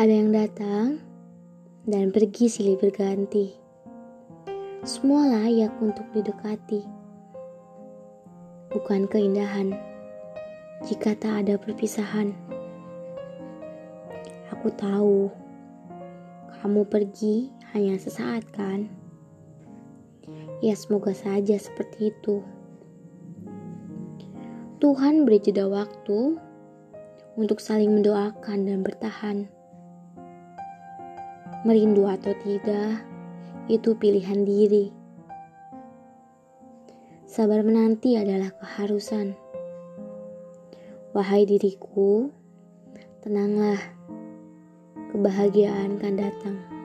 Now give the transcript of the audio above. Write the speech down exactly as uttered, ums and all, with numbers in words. Ada yang datang dan pergi silih berganti. Semua layak untuk didekati, bukan keindahan jika tak ada perpisahan. Aku tahu kamu pergi hanya sesaat, kan? Ya, semoga saja seperti itu. Tuhan beri jeda waktu untuk saling mendoakan dan bertahan. Merindu atau tidak, itu pilihan diri. Sabar menanti adalah keharusan. Wahai diriku, tenanglah, kebahagiaan akan datang.